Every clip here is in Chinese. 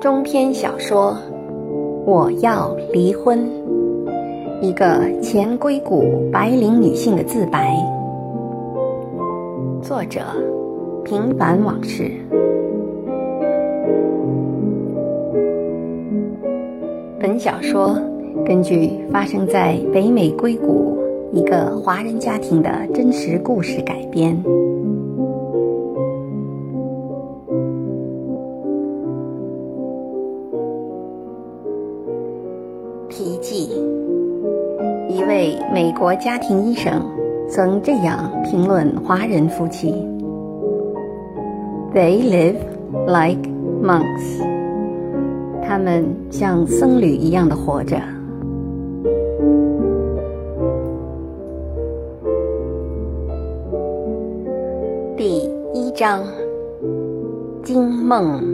中篇小说《我要离婚》，一个前硅谷白领女性的自白。作者：平凡往事。本小说根据发生在北美硅谷一个华人家庭的真实故事改编。题记：一位美国家庭医生曾这样评论华人夫妻 ：“They live like monks。”他们像僧侣一样的活着。第一章：惊梦。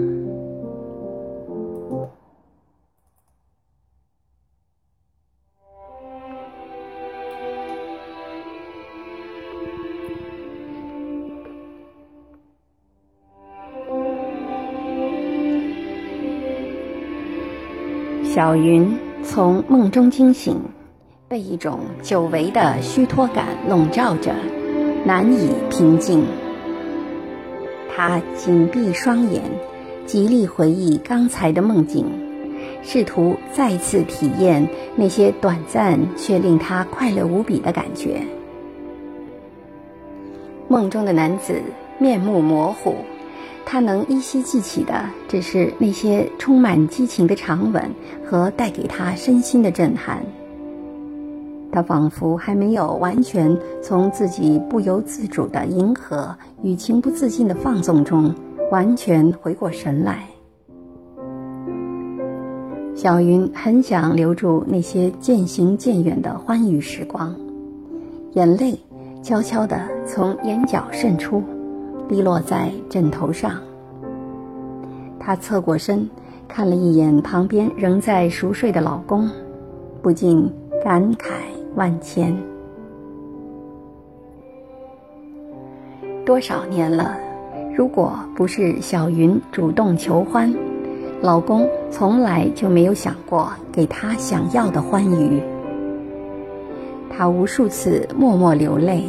小云从梦中惊醒，被一种久违的虚脱感笼罩着，难以平静。她紧闭双眼，极力回忆刚才的梦境，试图再次体验那些短暂却令她快乐无比的感觉。梦中的男子面目模糊，他能依稀记起的只是那些充满激情的长吻和带给他身心的震撼。他仿佛还没有完全从自己不由自主的迎合与情不自禁的放纵中完全回过神来。小云很想留住那些渐行渐远的欢愉时光，眼泪悄悄地从眼角渗出，滴落在枕头上。她侧过身，看了一眼旁边仍在熟睡的老公，不禁感慨万千。多少年了，如果不是小云主动求欢，老公从来就没有想过给她想要的欢愉。她无数次默默流泪，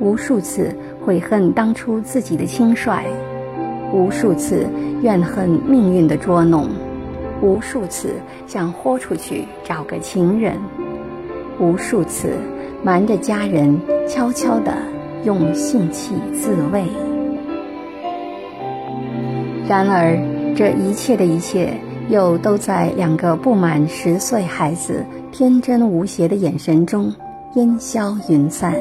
无数次悔恨当初自己的轻率，无数次怨恨命运的捉弄，无数次想豁出去找个情人，无数次瞒着家人悄悄地用性器自慰。然而这一切的一切，又都在两个不满10岁孩子天真无邪的眼神中烟消云散。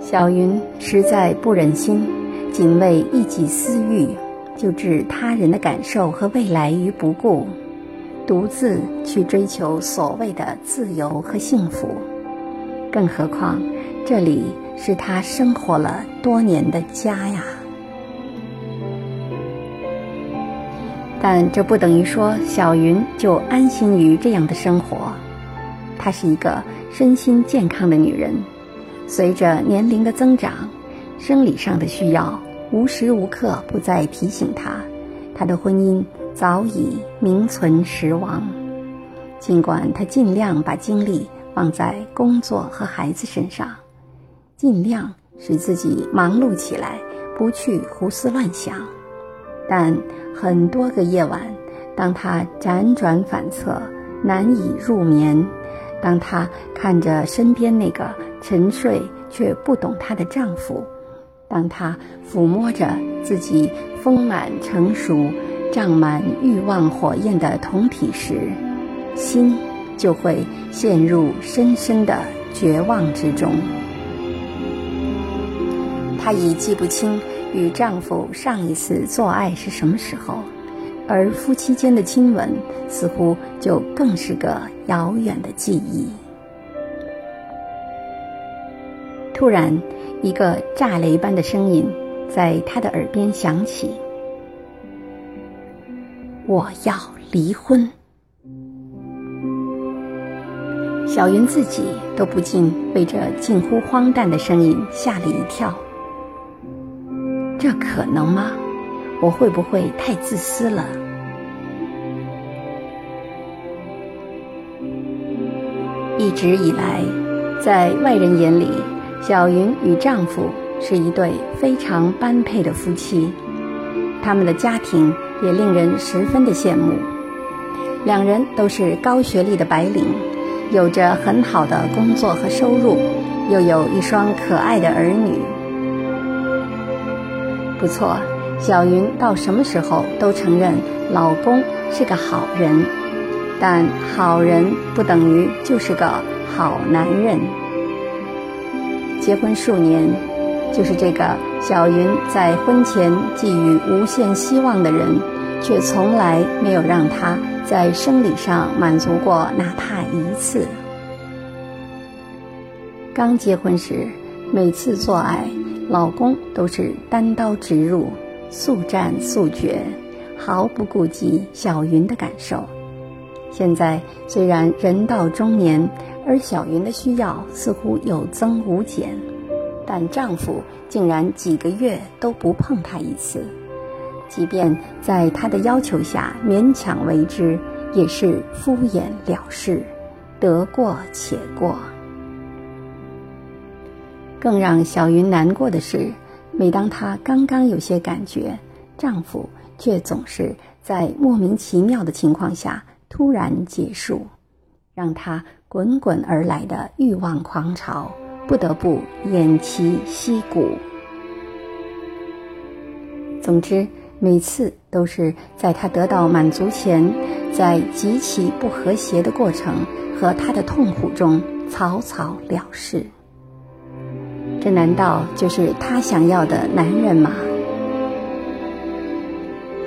小云实在不忍心，仅为一己私欲，就置他人的感受和未来于不顾，独自去追求所谓的自由和幸福。更何况，这里是她生活了多年的家呀。但这不等于说小云就安心于这样的生活。她是一个身心健康的女人。随着年龄的增长，生理上的需要无时无刻不再提醒她，她的婚姻早已名存实亡。尽管她尽量把精力放在工作和孩子身上，尽量使自己忙碌起来，不去胡思乱想，但很多个夜晚，当她辗转反侧，难以入眠，当她看着身边那个沉睡却不懂她的丈夫，当她抚摸着自己丰满成熟、胀满欲望火焰的酮体时，心就会陷入深深的绝望之中。她已记不清与丈夫上一次做爱是什么时候，而夫妻间的亲吻似乎就更是个遥远的记忆。突然，一个炸雷般的声音在她的耳边响起：“我要离婚。小云自己都不禁为这近乎荒诞的声音吓了一跳。这可能吗？我会不会太自私了？一直以来，在外人眼里，小云与丈夫是一对非常般配的夫妻，他们的家庭也令人十分的羡慕。两人都是高学历的白领，有着很好的工作和收入，又有一双可爱的儿女。不错，小云到什么时候都承认老公是个好人，但好人不等于就是个好男人。结婚数年，就是这个小云在婚前寄予无限希望的人，却从来没有让她在生理上满足过哪怕一次。刚结婚时，每次做爱，老公都是单刀直入，速战速决，毫不顾及小云的感受。现在虽然人到中年，而小云的需要似乎有增无减，但丈夫竟然几个月都不碰她一次，即便在她的要求下勉强为之，也是敷衍了事，得过且过。更让小云难过的是，每当她刚刚有些感觉，丈夫却总是在莫名其妙的情况下突然结束，让她滚滚而来的欲望狂潮不得不偃旗息鼓。总之，每次都是在她得到满足前，在极其不和谐的过程和她的痛苦中草草了事。这难道就是她想要的男人吗？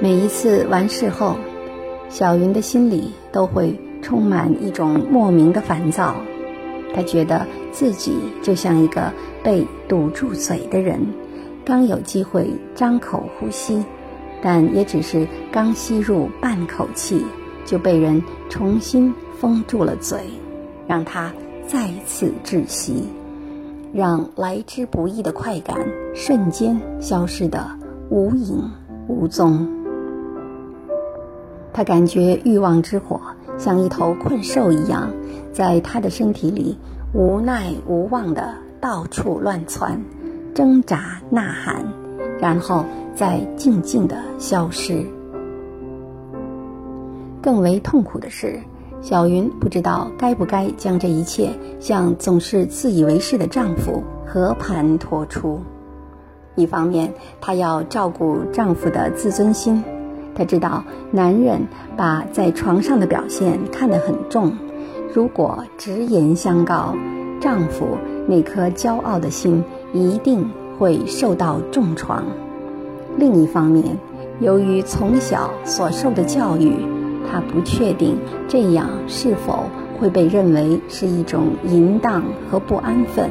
每一次完事后，小云的心里都会充满一种莫名的烦躁，她觉得自己就像一个被堵住嘴的人，刚有机会张口呼吸，但也只是刚吸入半口气，就被人重新封住了嘴，让她再次窒息，让来之不易的快感瞬间消失得无影无踪。她感觉欲望之火像一头困兽一样，在她的身体里无奈无望地到处乱窜，挣扎呐喊，然后再静静地消失。更为痛苦的是，小云不知道该不该将这一切向总是自以为是的丈夫和盘托出。一方面，她要照顾丈夫的自尊心，她知道男人把在床上的表现看得很重，如果直言相告，丈夫那颗骄傲的心一定会受到重创。另一方面，由于从小所受的教育，她不确定这样是否会被认为是一种淫荡和不安分，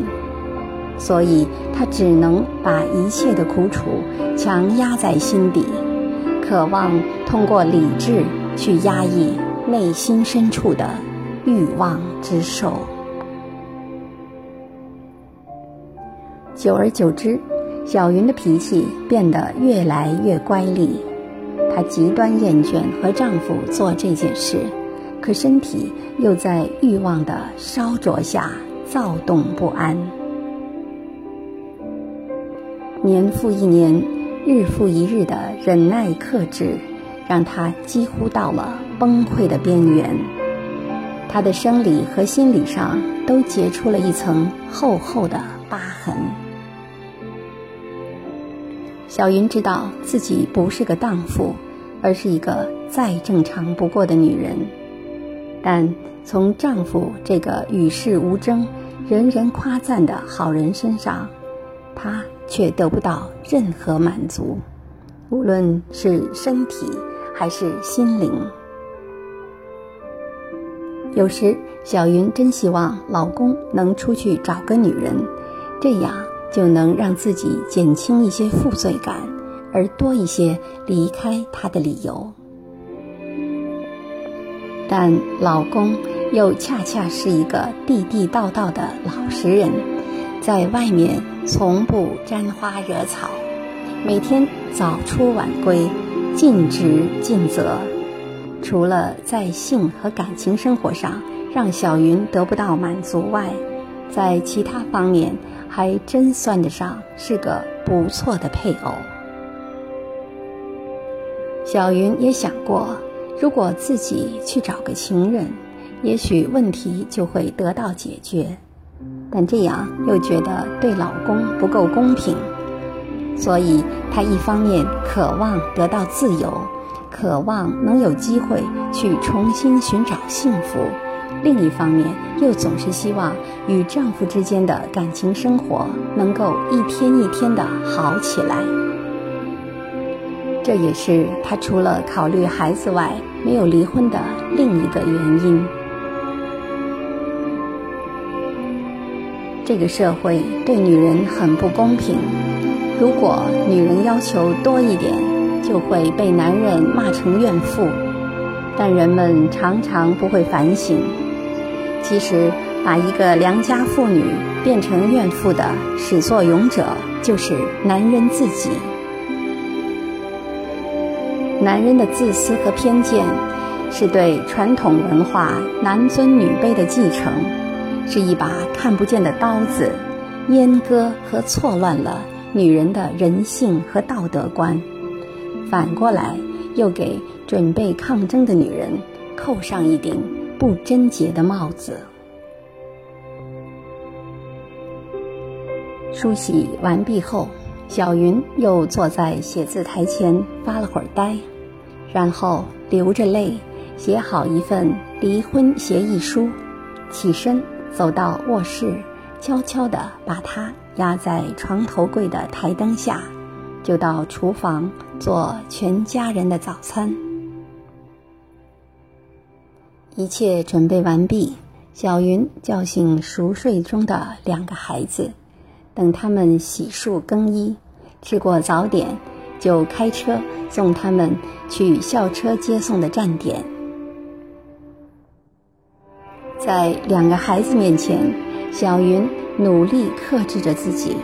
所以她只能把一切的苦楚强压在心底，渴望通过理智去压抑内心深处的欲望之兽。久而久之，小云的脾气变得越来越乖戾，她极端厌倦和丈夫做这件事，可身体又在欲望的烧灼下躁动不安。年复一年，日复一日的忍耐克制，让她几乎到了崩溃的边缘。她的生理和心理上都结出了一层厚厚的疤痕。小云知道自己不是个荡妇，而是一个再正常不过的女人，但从丈夫这个与世无争、人人夸赞的好人身上，她却得不到任何满足，无论是身体还是心灵。有时小云真希望老公能出去找个女人，这样就能让自己减轻一些负罪感，而多一些离开他的理由。但老公又恰恰是一个地地道道的老实人，在外面从不沾花惹草，每天早出晚归，尽职尽责。除了在性和感情生活上让小云得不到满足外，在其他方面还真算得上是个不错的配偶。小云也想过，如果自己去找个情人，也许问题就会得到解决，但这样又觉得对老公不够公平，所以她一方面渴望得到自由，渴望能有机会去重新寻找幸福，另一方面又总是希望与丈夫之间的感情生活能够一天一天的好起来。这也是她除了考虑孩子外没有离婚的另一个原因。这个社会对女人很不公平，如果女人要求多一点，就会被男人骂成怨妇，但人们常常不会反省，其实把一个良家妇女变成怨妇的始作俑者就是男人自己。男人的自私和偏见是对传统文化男尊女卑的继承，是一把看不见的刀子，阉割和错乱了女人的人性和道德观，反过来又给准备抗争的女人扣上一顶不贞洁的帽子。梳洗完毕后，小云又坐在写字台前发了会儿呆，然后流着泪写好一份离婚协议书，起身走到卧室，悄悄地把它压在床头柜的台灯下，就到厨房做全家人的早餐。一切准备完毕，小云叫醒熟睡中的两个孩子，等他们洗漱更衣，吃过早点，就开车送他们去校车接送的站点。在两个孩子面前，小云努力克制着自己，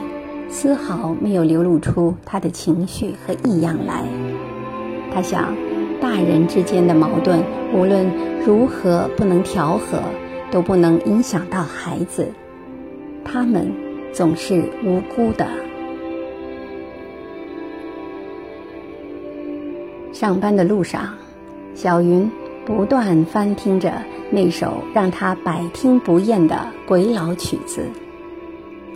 丝毫没有流露出她的情绪和异样来。她想，大人之间的矛盾无论如何不能调和，都不能影响到孩子，他们总是无辜的。上班的路上，小云不断翻听着那首让她百听不厌的鬼佬曲子，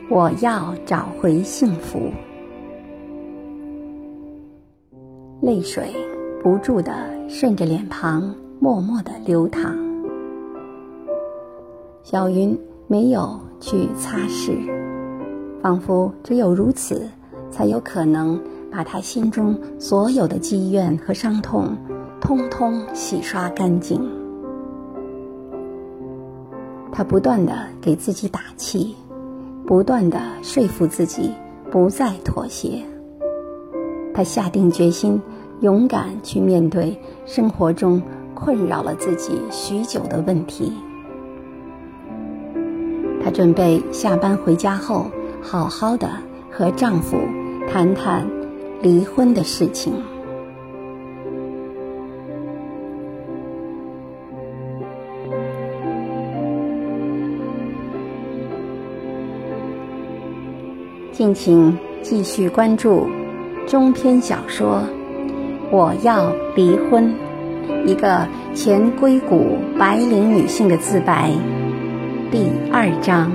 我要找回幸福。泪水不住地顺着脸庞默默地流淌，小云没有去擦拭，仿佛只有如此，才有可能把她心中所有的积怨和伤痛通通洗刷干净。她不断地给自己打气，不断地说服自己不再妥协。她下定决心，勇敢去面对生活中困扰了自己许久的问题。她准备下班回家后，好好地和丈夫谈谈离婚的事情。敬请继续关注中篇小说《我要离婚》，一个前硅谷白领女性的自白，第2章。